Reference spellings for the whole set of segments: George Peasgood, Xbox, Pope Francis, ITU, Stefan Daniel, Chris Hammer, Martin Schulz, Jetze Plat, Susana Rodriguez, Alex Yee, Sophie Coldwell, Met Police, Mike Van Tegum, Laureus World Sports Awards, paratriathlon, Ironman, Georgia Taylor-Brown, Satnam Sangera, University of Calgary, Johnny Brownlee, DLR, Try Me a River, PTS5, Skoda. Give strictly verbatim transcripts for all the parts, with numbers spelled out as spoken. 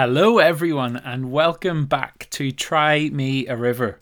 Hello everyone and welcome back to Try Me a River.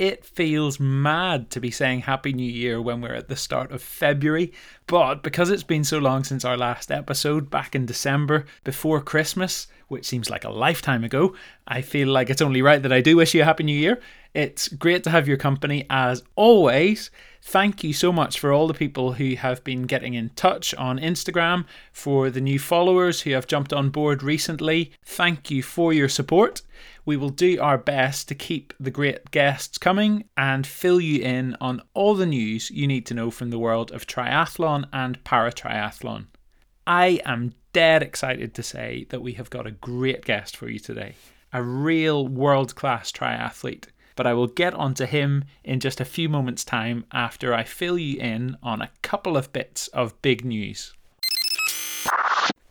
It feels mad to be saying Happy New Year when we're at the start of February, but because it's been so long since our last episode back in December before Christmas, which seems like a lifetime ago, I feel like it's only right that I do wish you a Happy New Year. It's great to have your company as always. Thank you so much for all the people who have been getting in touch on Instagram, for the new followers who have jumped on board recently. Thank you for your support. We will do our best to keep the great guests coming and fill you in on all the news you need to know from the world of triathlon and paratriathlon. I am dead excited to say that we have got a great guest for you today, a real world-class triathlete, but I will get onto him in just a few moments' time after I fill you in on a couple of bits of big news.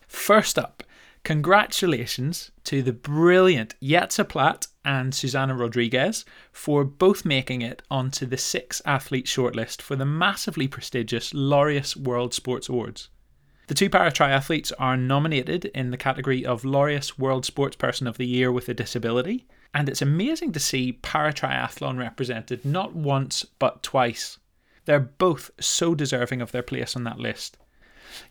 First up, congratulations to the brilliant Jetze Plat and Susana Rodriguez for both making it onto the six athlete shortlist for the massively prestigious Laureus World Sports Awards. The two paratriathletes are nominated in the category of Laureus World Sports Person of the Year with a Disability, and it's amazing to see paratriathlon represented not once but twice. They're both so deserving of their place on that list.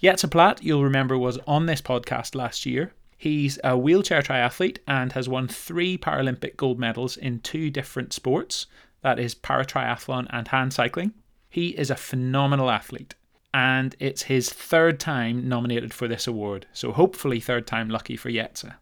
Jetze Plat, you'll remember, was on this podcast last year. He's a wheelchair triathlete and has won three Paralympic gold medals in two different sports, that is paratriathlon and hand cycling. He is a phenomenal athlete, and it's his third time nominated for this award, so hopefully third time lucky for Jetze.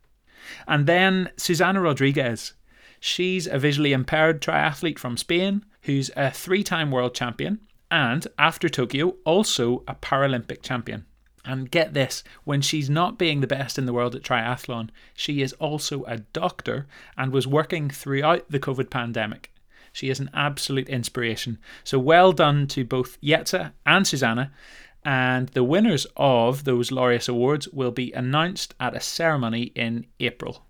And then Susana Rodriguez. She's a visually impaired triathlete from Spain who's a three-time world champion and, after Tokyo, also a Paralympic champion. And get this, when she's not being the best in the world at triathlon, she is also a doctor and was working throughout the COVID pandemic. She is an absolute inspiration. So well done to both Jetze and Susana. And the winners of those Laureus Awards will be announced at a ceremony in April.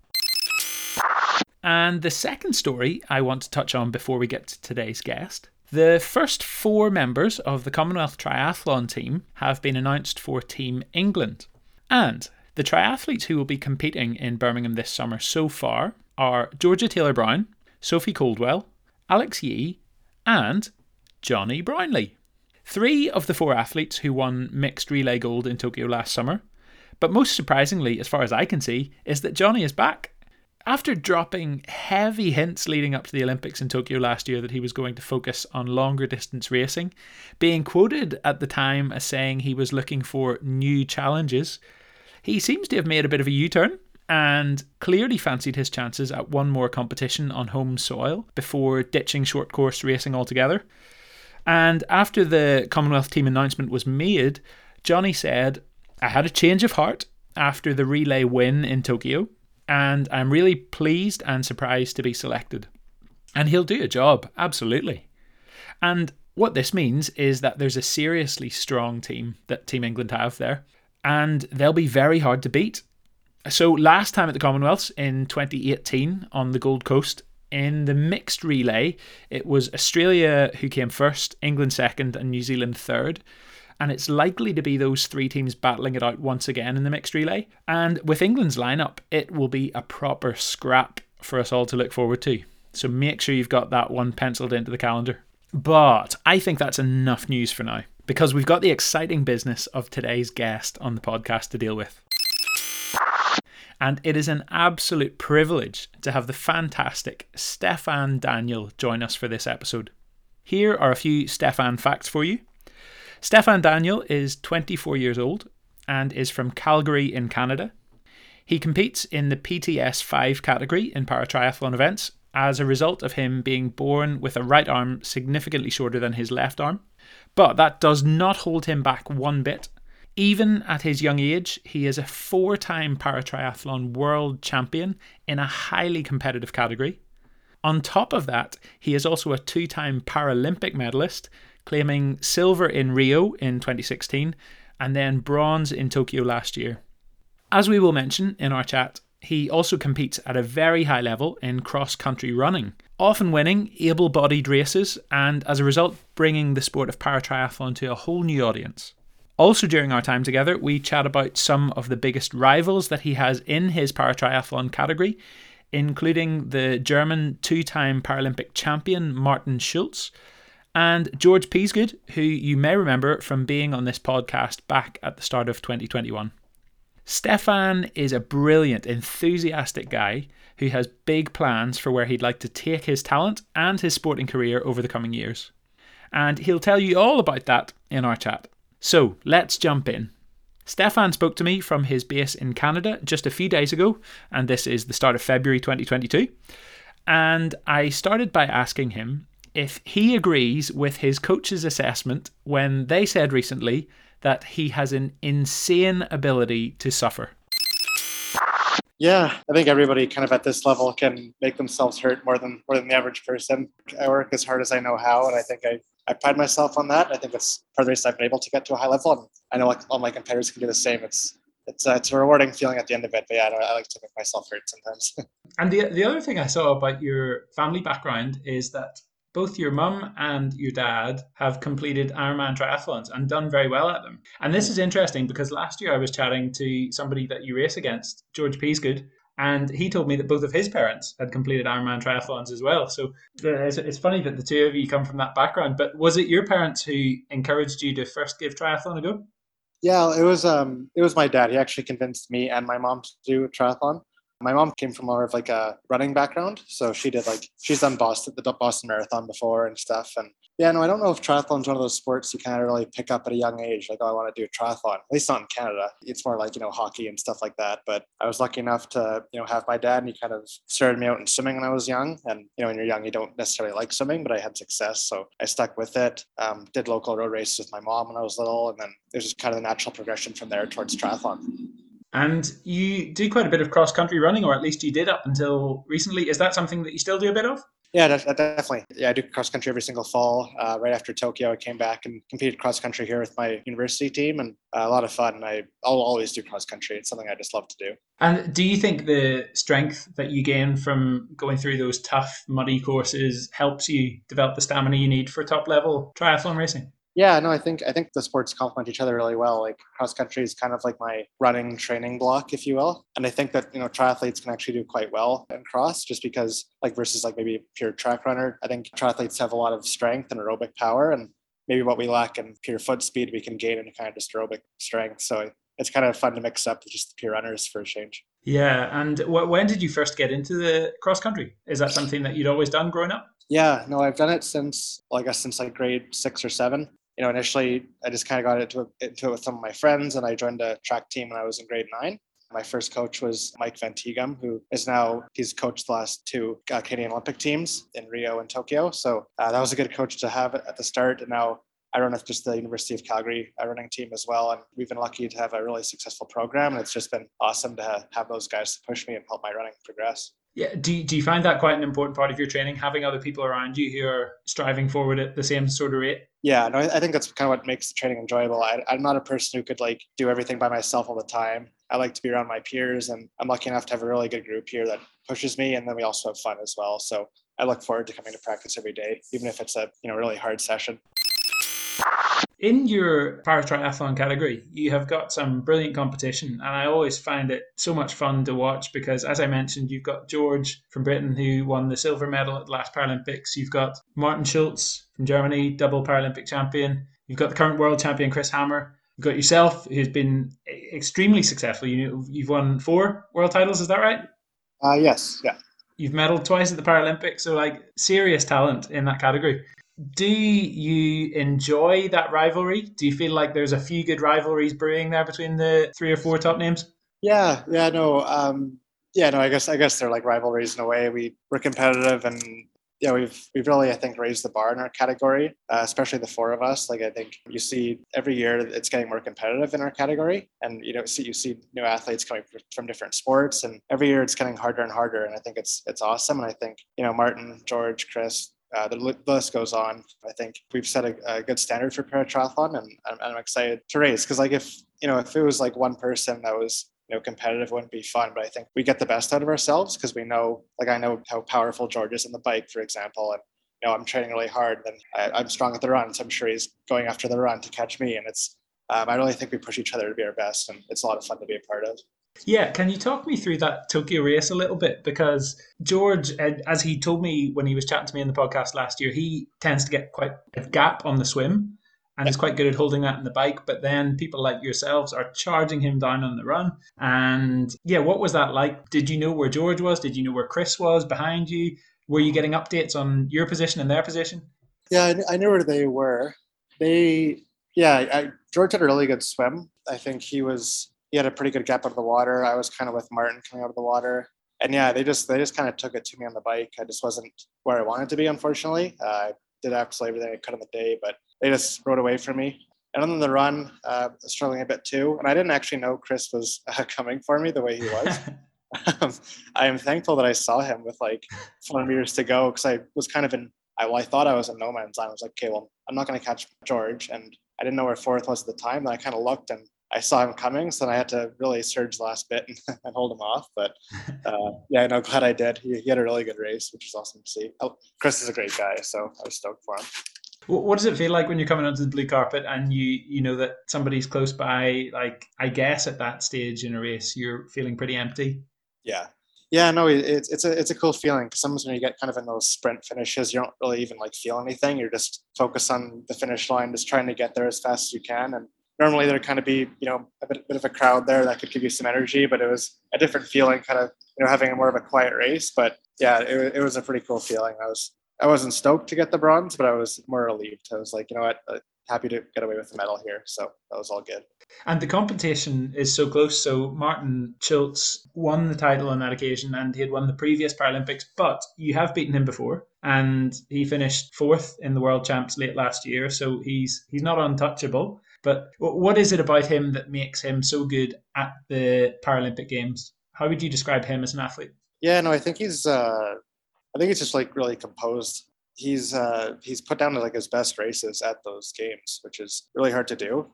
And the second story I want to touch on before we get to today's guest. The first four members of the Commonwealth Triathlon team have been announced for Team England. And the triathletes who will be competing in Birmingham this summer so far are Georgia Taylor-Brown, Sophie Coldwell, Alex Yee, and Johnny Brownlee. Three of the four athletes who won mixed relay gold in Tokyo last summer. But most surprisingly, as far as I can see, is that Johnny is back. After dropping heavy hints leading up to the Olympics in Tokyo last year that he was going to focus on longer distance racing, being quoted at the time as saying he was looking for new challenges, he seems to have made a bit of a U-turn and clearly fancied his chances at one more competition on home soil before ditching short course racing altogether. And after the Commonwealth team announcement was made, Johnny said, "I had a change of heart after the relay win in Tokyo, and I'm really pleased and surprised to be selected." And he'll do a job, absolutely. And what this means is that there's a seriously strong team that Team England have there, and they'll be very hard to beat. So last time at the Commonwealths in twenty eighteen on the Gold Coast, in the mixed relay, it was Australia who came first, England second and New Zealand third. And it's likely to be those three teams battling it out once again in the mixed relay. And with England's lineup, it will be a proper scrap for us all to look forward to. So make sure you've got that one penciled into the calendar. But I think that's enough news for now, because we've got the exciting business of today's guest on the podcast to deal with. And it is an absolute privilege to have the fantastic Stefan Daniel join us for this episode. Here are a few Stefan facts for you. Stefan Daniel is twenty-four years old and is from Calgary in Canada. He competes in the P T S five category in paratriathlon events as a result of him being born with a right arm significantly shorter than his left arm. But that does not hold him back one bit. Even at his young age, he is a four-time paratriathlon world champion in a highly competitive category. On top of that, he is also a two-time Paralympic medalist, claiming silver in Rio in twenty sixteen and then bronze in Tokyo last year. As we will mention in our chat, he also competes at a very high level in cross-country running, often winning able-bodied races and as a result bringing the sport of paratriathlon to a whole new audience. Also during our time together, we chat about some of the biggest rivals that he has in his paratriathlon category, including the German two-time Paralympic champion Martin Schulz and George Peasgood, who you may remember from being on this podcast back at the start of twenty twenty-one. Stefan is a brilliant, enthusiastic guy who has big plans for where he'd like to take his talent and his sporting career over the coming years. And he'll tell you all about that in our chat. So let's jump in. Stefan spoke to me from his base in Canada just a few days ago, and this is the start of February twenty twenty-two. And I started by asking him if he agrees with his coach's assessment when they said recently that he has an insane ability to suffer. Yeah, I think everybody kind of at this level can make themselves hurt more than more than the average person. I work as hard as I know how, and I think I, I pride myself on that. I think that's part of the reason I've been able to get to a high level, and I know all my competitors can do the same. It's it's, uh, it's a rewarding feeling at the end of it, but yeah, I, don't, I like to make myself hurt sometimes. And the the other thing I saw about your family background is that both your mum and your dad have completed Ironman triathlons and done very well at them. And this is interesting because last year I was chatting to somebody that you race against, George Peasgood, and he told me that both of his parents had completed Ironman triathlons as well. So it's funny that the two of you come from that background. But was it your parents who encouraged you to first give triathlon a go? Yeah, it was um, it was my dad. He actually convinced me and my mom to do triathlon. My mom came from more of like a running background, so she did like she's done Boston, the Boston Marathon before and stuff. And yeah, no, I don't know if triathlon's one of those sports you kind of really pick up at a young age. Like, oh, I want to do triathlon. At least not in Canada. It's more like you know hockey and stuff like that. But I was lucky enough to you know have my dad, and he kind of started me out in swimming when I was young. And you know, when you're young, you don't necessarily like swimming, but I had success, so I stuck with it. Um, did local road races with my mom when I was little, and then it was just kind of the natural progression from there towards triathlon. And you do quite a bit of cross-country running, or at least you did up until recently. Is that something that you still do a bit of? Yeah, definitely. Yeah, I do cross-country every single fall. Uh, right after Tokyo, I came back and competed cross-country here with my university team, and a lot of fun. I, I'll always do cross-country. It's something I just love to do. And do you think the strength that you gain from going through those tough, muddy courses helps you develop the stamina you need for top-level triathlon racing? Yeah, no, I think I think the sports complement each other really well. Like cross country is kind of like my running training block, if you will. And I think that, you know, triathletes can actually do quite well in cross just because like versus like maybe pure track runner. I think triathletes have a lot of strength and aerobic power, and maybe what we lack in pure foot speed, we can gain in kind of just aerobic strength. So it's kind of fun to mix up with just the pure runners for a change. Yeah. And wh- when did you first get into the cross country? Is that something that you'd always done growing up? Yeah, no, I've done it since, well, I guess since like grade six or seven. You know, initially, I just kind of got into it, into it with some of my friends, and I joined a track team when I was in grade nine. My first coach was Mike Van Tegum, who is now, he's coached the last two uh, Canadian Olympic teams in Rio and Tokyo. So uh, that was a good coach to have at the start. And now I run with just the University of Calgary running team as well. And we've been lucky to have a really successful program. And it's just been awesome to ha- have those guys to push me and help my running progress. Yeah, do, do you find that quite an important part of your training, having other people around you who are striving forward at the same sort of rate? Yeah, no, I think that's kind of what makes the training enjoyable. I, I'm not a person who could like do everything by myself all the time. I like to be around my peers, and I'm lucky enough to have a really good group here that pushes me, and then we also have fun as well. So I look forward to coming to practice every day, even if it's a you know really hard session. In your paratriathlon category, you have got some brilliant competition, and I always find it so much fun to watch because, as I mentioned, you've got George from Britain who won the silver medal at the last Paralympics. You've got Martin Schulz from Germany, double Paralympic champion. You've got the current world champion, Chris Hammer. You've got yourself, who's been extremely successful. You, you've won four world titles, is that right? Uh, yes, yeah. You've medaled twice at the Paralympics, so like serious talent in that category. Do you enjoy that rivalry? Do you feel like there's a few good rivalries brewing there between the three or four top names? Yeah, yeah, no, um, yeah, no. I guess I guess they're like rivalries in a way. We we're competitive, and yeah, we've we've really I think raised the bar in our category, uh, especially the four of us. Like I think you see every year it's getting more competitive in our category, and you know, see you see new athletes coming from different sports, and every year it's getting harder and harder. And I think it's it's awesome. And I think you know Martin, George, Chris. Uh, the list goes on. I think we've set a, a good standard for paratriathlon, and I'm, I'm excited to race because, like, if you know, if it was like one person that was you know, competitive wouldn't be fun, but I think we get the best out of ourselves because we know, like, I know how powerful George is in the bike, for example, and, you know, I'm training really hard and I, I'm strong at the run, so I'm sure he's going after the run to catch me. And it's, um, I really think we push each other to be our best, and it's a lot of fun to be a part of. Yeah, can you talk me through that Tokyo race a little bit? Because George, as he told me when he was chatting to me in the podcast last year, he tends to get quite a gap on the swim and is quite good at holding that in the bike. But then people like yourselves are charging him down on the run. And yeah, what was that like? Did you know where George was? Did you know where Chris was behind you? Were you getting updates on your position and their position? Yeah, I knew where they were. They, yeah, I, George had a really good swim. I think he was... He had a pretty good gap out of the water. I was kind of with Martin coming out of the water. And yeah, they just they just kind of took it to me on the bike. I just wasn't where I wanted to be, unfortunately. Uh, I did absolutely everything I could on the day, but they just rode away from me. And on the run, uh, struggling a bit too. And I didn't actually know Chris was uh, coming for me the way he was. um, I am thankful that I saw him with like four meters to go, because I was kind of in, I, well, I thought I was in no man's land. I was like, okay, well, I'm not going to catch George. And I didn't know where fourth was at the time. Then I kind of looked and I saw him coming, so then I had to really surge the last bit and, and hold him off. But uh, yeah, no, glad I did. He, he had a really good race, which is awesome to see. Oh, Chris is a great guy, so I was stoked for him. What does it feel like when you're coming onto the blue carpet and you you know that somebody's close by? Like, I guess at that stage in a race, you're feeling pretty empty. Yeah, yeah, no, it, it's it's a it's a cool feeling, because sometimes when you get kind of in those sprint finishes, you don't really even like feel anything. You're just focused on the finish line, just trying to get there as fast as you can. And normally there'd kind of be, you know, a bit, bit of a crowd there that could give you some energy, but it was a different feeling, kind of, you know, having a more of a quiet race. But yeah, it, it was a pretty cool feeling. I was, I wasn't stoked to get the bronze, but I was more relieved. I was like, you know what, I'm happy to get away with the medal here. So that was all good. And the competition is so close. So Martin Schulz won the title on that occasion, and he had won the previous Paralympics, but you have beaten him before. And he finished fourth in the World Champs late last year. So he's he's not untouchable. But what is it about him that makes him so good at the Paralympic Games? How would you describe him as an athlete? Yeah, no, I think he's, uh, I think he's just like really composed. He's uh, he's put down to like his best races at those games, which is really hard to do.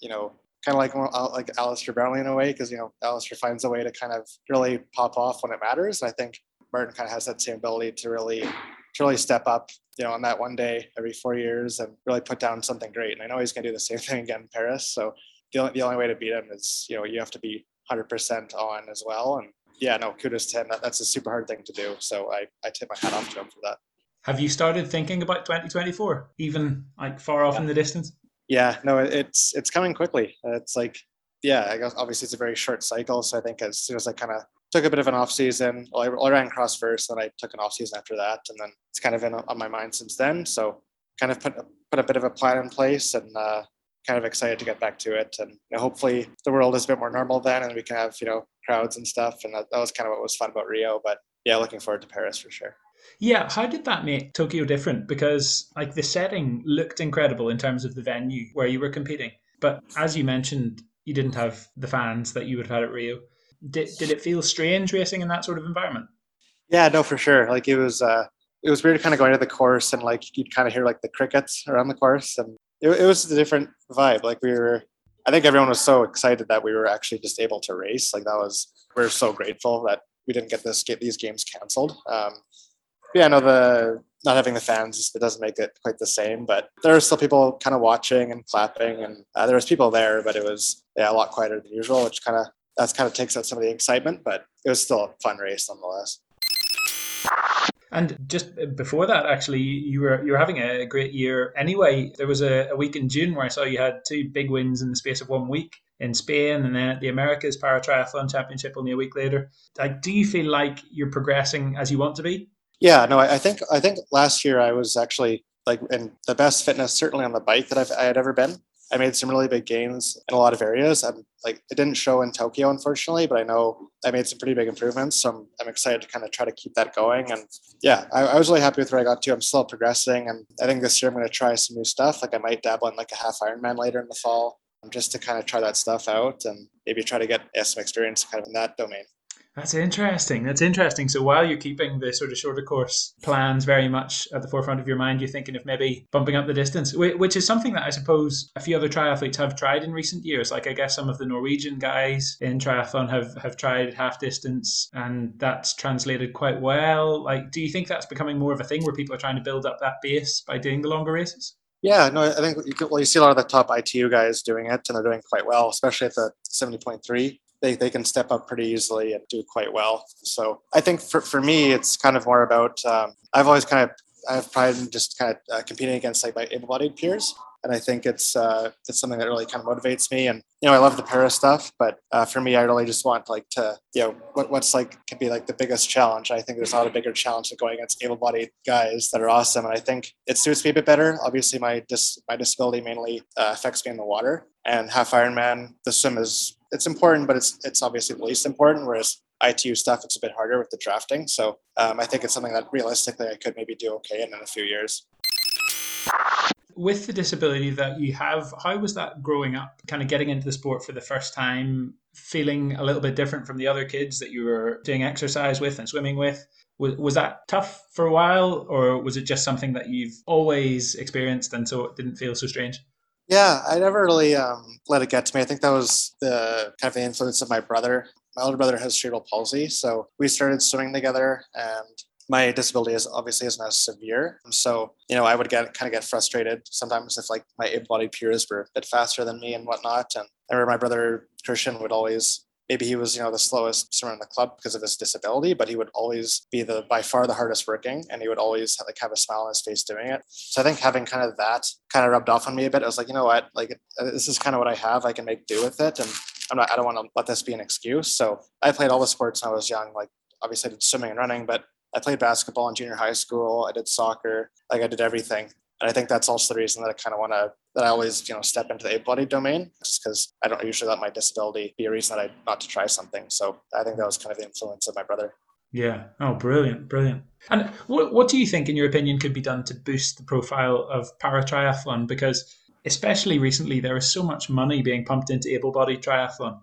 You know, kind of like like Alex Brownlee in a way, because you know Alex finds a way to kind of really pop off when it matters, and I think Martin kind of has that same ability to really to really step up, you know, on that one day every four years and really put down something great. And I know he's going to do the same thing again in Paris. So the only, the only way to beat him is, you know, you have to be one hundred percent on as well. And yeah, no, kudos to him. That, that's a super hard thing to do. So I, I tip my hat off to him for that. Have you started thinking about twenty twenty-four, even like far off yeah. in the distance? Yeah, no, it's it's coming quickly. It's like, yeah, I guess obviously it's a very short cycle. So I think as soon as I kind of took a bit of an off season. Well, I, I ran cross first, and I took an off season after that, and then it's kind of been on my mind since then. So, kind of put put a bit of a plan in place, and uh, kind of excited to get back to it. And you know, hopefully, the world is a bit more normal then, and we can have you know crowds and stuff. And that, that was kind of what was fun about Rio. But yeah, looking forward to Paris for sure. Yeah, how did that make Tokyo different? Because like the setting looked incredible in terms of the venue where you were competing, but as you mentioned, you didn't have the fans that you would have had at Rio. Did did it feel strange racing in that sort of environment? Yeah, no, for sure. Like it was, uh, it was weird kind of going to the course and like you'd kind of hear like the crickets around the course, and it, it was a different vibe. Like we were, I think everyone was so excited that we were actually just able to race. Like that was, we we're so grateful that we didn't get this get these games canceled. Um, yeah, no, the not having the fans, it doesn't make it quite the same. But there were still people kind of watching and clapping, and uh, there was people there, but it was yeah a lot quieter than usual, which kind of. That's kind of takes out some of the excitement, but it was still a fun race nonetheless. And just before that, actually, you were you were having a great year anyway. There was a, a week in June where I saw you had two big wins in the space of one week in Spain, and then at the Americas Paratriathlon Championship only a week later. Like, do you feel like you're progressing as you want to be? Yeah, no, I, I think I think last year I was actually like in the best fitness, certainly on the bike that I've, I had ever been. I made some really big gains in a lot of areas. I'm like, it didn't show in Tokyo, unfortunately, but I know I made some pretty big improvements. So I'm, I'm excited to kind of try to keep that going. And yeah, I, I was really happy with where I got to. I'm still progressing. And I think this year I'm going to try some new stuff. Like I might dabble in like a half Ironman later in the fall, just to kind of try that stuff out and maybe try to get yeah, some experience kind of in that domain. That's interesting. That's interesting. So while you're keeping the sort of shorter course plans very much at the forefront of your mind, you're thinking of maybe bumping up the distance, which is something that I suppose a few other triathletes have tried in recent years. Like I guess some of the Norwegian guys in triathlon have, have tried half distance and that's translated quite well. Like, do you think that's becoming more of a thing where people are trying to build up that base by doing the longer races? Yeah, no, I think you, could, well, you see a lot of the top I T U guys doing it and they're doing quite well, especially at the seventy point three. They they can step up pretty easily and do quite well. So I think for, for me, it's kind of more about, um, I've always kind of, I have pride in just kind of uh, competing against like my able-bodied peers. And I think it's uh, it's something that really kind of motivates me. And, you know, I love the para stuff, but uh, for me, I really just want like to, you know, what, what's like could be like the biggest challenge. I think there's not a bigger challenge than going against able-bodied guys that are awesome. And I think it suits me a bit better. Obviously, my dis- my disability mainly uh, affects me in the water. And half Ironman, the swim is, it's important, but it's it's obviously the least important, whereas I T U stuff, it's a bit harder with the drafting. So um, I think it's something that realistically I could maybe do okay in, in a few years. With the disability that you have, how was that growing up, kind of getting into the sport for the first time, feeling a little bit different from the other kids that you were doing exercise with and swimming with? Was, was that tough for a while, or was it just something that you've always experienced and so it didn't feel so strange? Yeah, I never really um, let it get to me. I think that was the kind of the influence of my brother. My older brother has cerebral palsy, so we started swimming together, and my disability is obviously isn't as severe. So, you know, I would get kind of get frustrated sometimes if like my able-bodied peers were a bit faster than me and whatnot. And I remember my brother Christian would always, maybe he was, you know, the slowest swimmer in the club because of his disability, but he would always be the by far the hardest working, and he would always have, like have a smile on his face doing it. So I think having kind of that kind of rubbed off on me a bit. I was like, you know what, like this is kind of what I have. I can make do with it, and I'm not. I don't want to let this be an excuse. So I played all the sports when I was young. Like obviously I did swimming and running, but I played basketball in junior high school. I did soccer. Like I did everything. And I think that's also the reason that I kind of want to, that I always, you know, step into the able-bodied domain, just because I don't usually let my disability be a reason that I not to try something. So I think that was kind of the influence of my brother. Yeah. Oh, brilliant. Brilliant. And what, what do you think, in your opinion, could be done to boost the profile of para-triathlon? Because especially recently, there is so much money being pumped into able-bodied triathlon.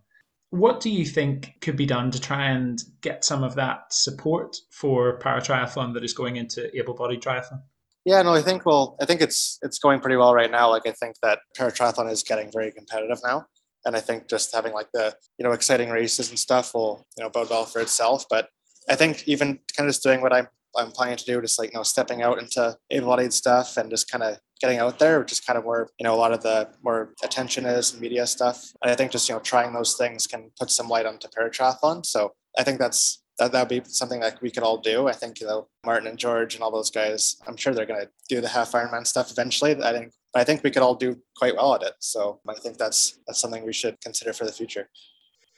What do you think could be done to try and get some of that support for para-triathlon that is going into able-bodied triathlon? Yeah, no, I think, well, I think it's it's going pretty well right now. Like, I think that para-triathlon is getting very competitive now. And I think just having, like, the, you know, exciting races and stuff will, you know, bode well for itself. But I think even kind of just doing what I'm, I'm planning to do, just, like, you know, stepping out into able-bodied stuff and just kind of getting out there, which is kind of where, you know, a lot of the more attention is and media stuff. And I think just, you know, trying those things can put some light onto paratriathlon. So I think that's, that would be something that we could all do. I think, you know, Martin and George and all those guys, I'm sure they're going to do the half Ironman stuff eventually. I think, but I think we could all do quite well at it. So I think that's, that's something we should consider for the future.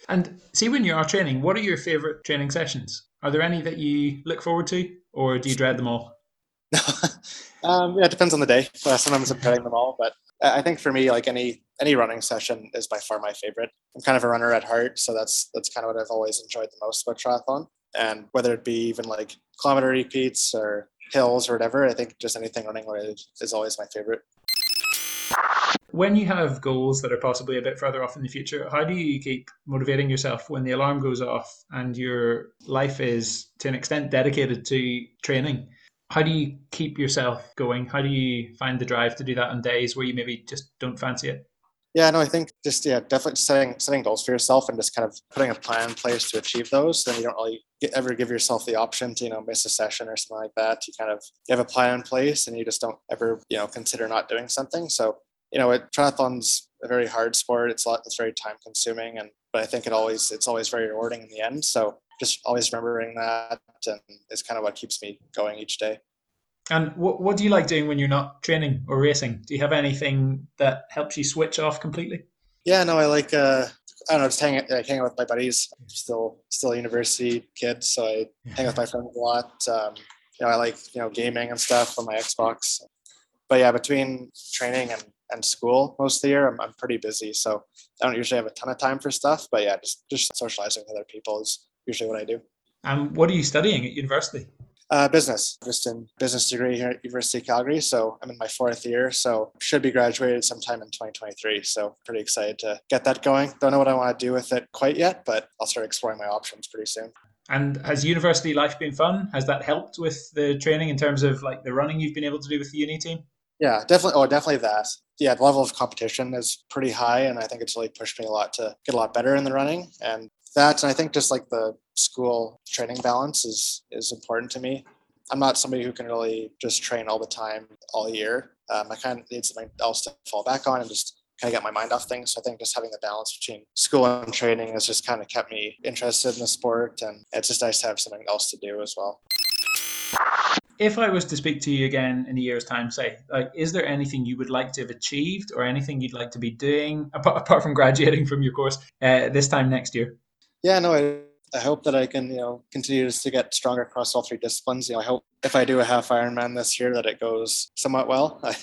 And see, when you are training, what are your favorite training sessions? Are there any that you look forward to, or do you dread them all? um, yeah, it depends on the day. Uh, sometimes I'm dreading them all, but I think for me, like any any running session is by far my favorite. I'm kind of a runner at heart, so that's that's kind of what I've always enjoyed the most about triathlon. And whether it be even like kilometer repeats or hills or whatever, I think just anything running related is always my favorite. When you have goals that are possibly a bit further off in the future, how do you keep motivating yourself when the alarm goes off and your life is to an extent dedicated to training? How do you keep yourself going? How do you find the drive to do that on days where you maybe just don't fancy it? Yeah, no, I think just, yeah, definitely setting setting goals for yourself and just kind of putting a plan in place to achieve those. Then you don't really get, ever give yourself the option to, you know, miss a session or something like that. You kind of you have a plan in place and you just don't ever, you know, consider not doing something. So, you know, it, triathlon's a very hard sport. It's a lot, it's very time consuming. And, but I think it always, it's always very rewarding in the end. So just always remembering that, and it's kind of what keeps me going each day. And what what do you like doing when you're not training or racing? Do you have anything that helps you switch off completely? Yeah, no, I like, uh, I don't know, just hanging, like, hanging out with my buddies. I'm still, still a university kid, so I yeah. hang out with my friends a lot. Um, you know, I like, you know, gaming and stuff on my Xbox. But yeah, between training and, and school most of the year, I'm, I'm pretty busy. So I don't usually have a ton of time for stuff, but yeah, just, just socializing with other people is usually what I do. And um, what are you studying at university? Uh, business, just in business degree here at University of Calgary. So I'm in my fourth year, so should be graduated sometime in twenty twenty-three. So pretty excited to get that going. Don't know what I want to do with it quite yet, but I'll start exploring my options pretty soon. And has university life been fun? Has that helped with the training in terms of like the running you've been able to do with the uni team? Yeah, definitely. Oh, definitely that. Yeah, the level of competition is pretty high, and I think it's really pushed me a lot to get a lot better in the running. And that, and I think just like the school training balance is is important to me. I'm not somebody who can really just train all the time, all year. Um, I kind of need something else to fall back on and just kind of get my mind off things. So I think just having the balance between school and training has just kind of kept me interested in the sport, and it's just nice to have something else to do as well. If I was to speak to you again in a year's time, say, like, is there anything you would like to have achieved or anything you'd like to be doing apart, apart from graduating from your course uh, this time next year? Yeah, no, I, I hope that I can, you know, continue to get stronger across all three disciplines. You know, I hope if I do a half Ironman this year that it goes somewhat well. I,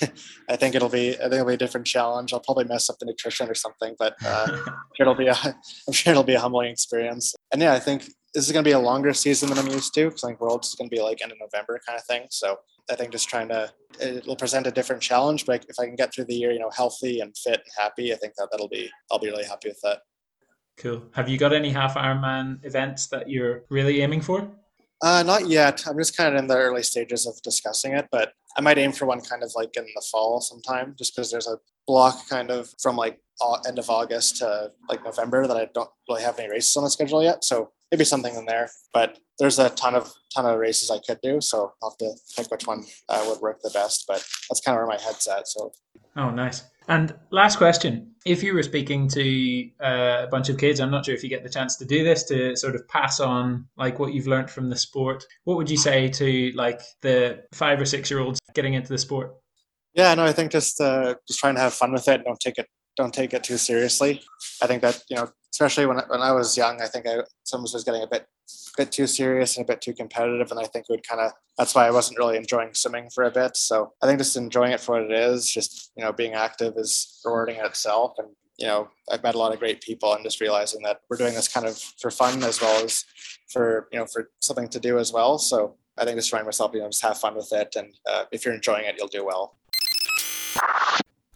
I think it'll be, I think it'll be a different challenge. I'll probably mess up the nutrition or something, but uh, it'll be, a, I'm sure it'll be a humbling experience. And yeah, I think this is going to be a longer season than I'm used to, because I think Worlds is going to be like end of November kind of thing. So I think just trying to, it'll present a different challenge, but if I can get through the year, you know, healthy and fit and happy, I think that that'll be, I'll be really happy with that. Cool. Have you got any half Ironman events that you're really aiming for? Uh, not yet. I'm just kind of in the early stages of discussing it, but I might aim for one kind of like in the fall sometime, just because there's a block kind of from like end of August to like November that I don't really have any races on the schedule yet. So maybe something in there, but there's a ton of ton of races I could do. So I'll have to think which one uh, would work the best, but that's kind of where my head's at. So. Oh, nice. And last question, if you were speaking to uh, a bunch of kids, I'm not sure if you get the chance to do this, to sort of pass on like what you've learned from the sport, what would you say to like the five or six year olds getting into the sport? Yeah, no, I think just uh, just trying to have fun with it. Don't take it, don't take it too seriously. I think that, you know, especially when when I was young, I think I sometimes was getting a bit bit too serious and a bit too competitive, and I think it would kind of, that's why I wasn't really enjoying swimming for a bit. So I think just enjoying it for what it is, just, you know, being active is rewarding in itself. And, you know, I've met a lot of great people, and just realizing that we're doing this kind of for fun as well as for, you know, for something to do as well. So I think just reminding myself, you know, just have fun with it, and uh, if you're enjoying it, you'll do well.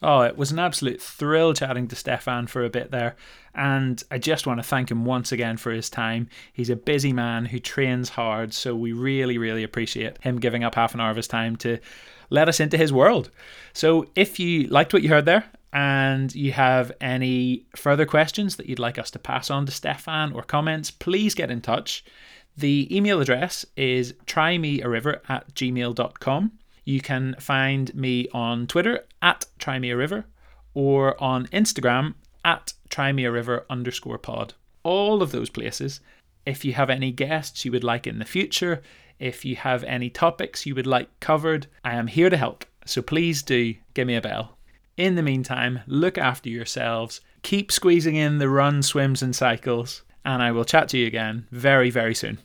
Oh, it was an absolute thrill chatting to Stefan for a bit there, and I just want to thank him once again for his time. He's a busy man who trains hard, so we really, really appreciate him giving up half an hour of his time to let us into his world. So if you liked what you heard there, and you have any further questions that you'd like us to pass on to Stefan or comments, please get in touch. The email address is trymeariver at gmail dot com. You can find me on Twitter at Try Me a River, or on Instagram at Try Me a River underscore pod. All of those places. If you have any guests you would like in the future, if you have any topics you would like covered, I am here to help. So please do give me a bell. In the meantime, look after yourselves. Keep squeezing in the run, swims, and cycles, and I will chat to you again very, very soon.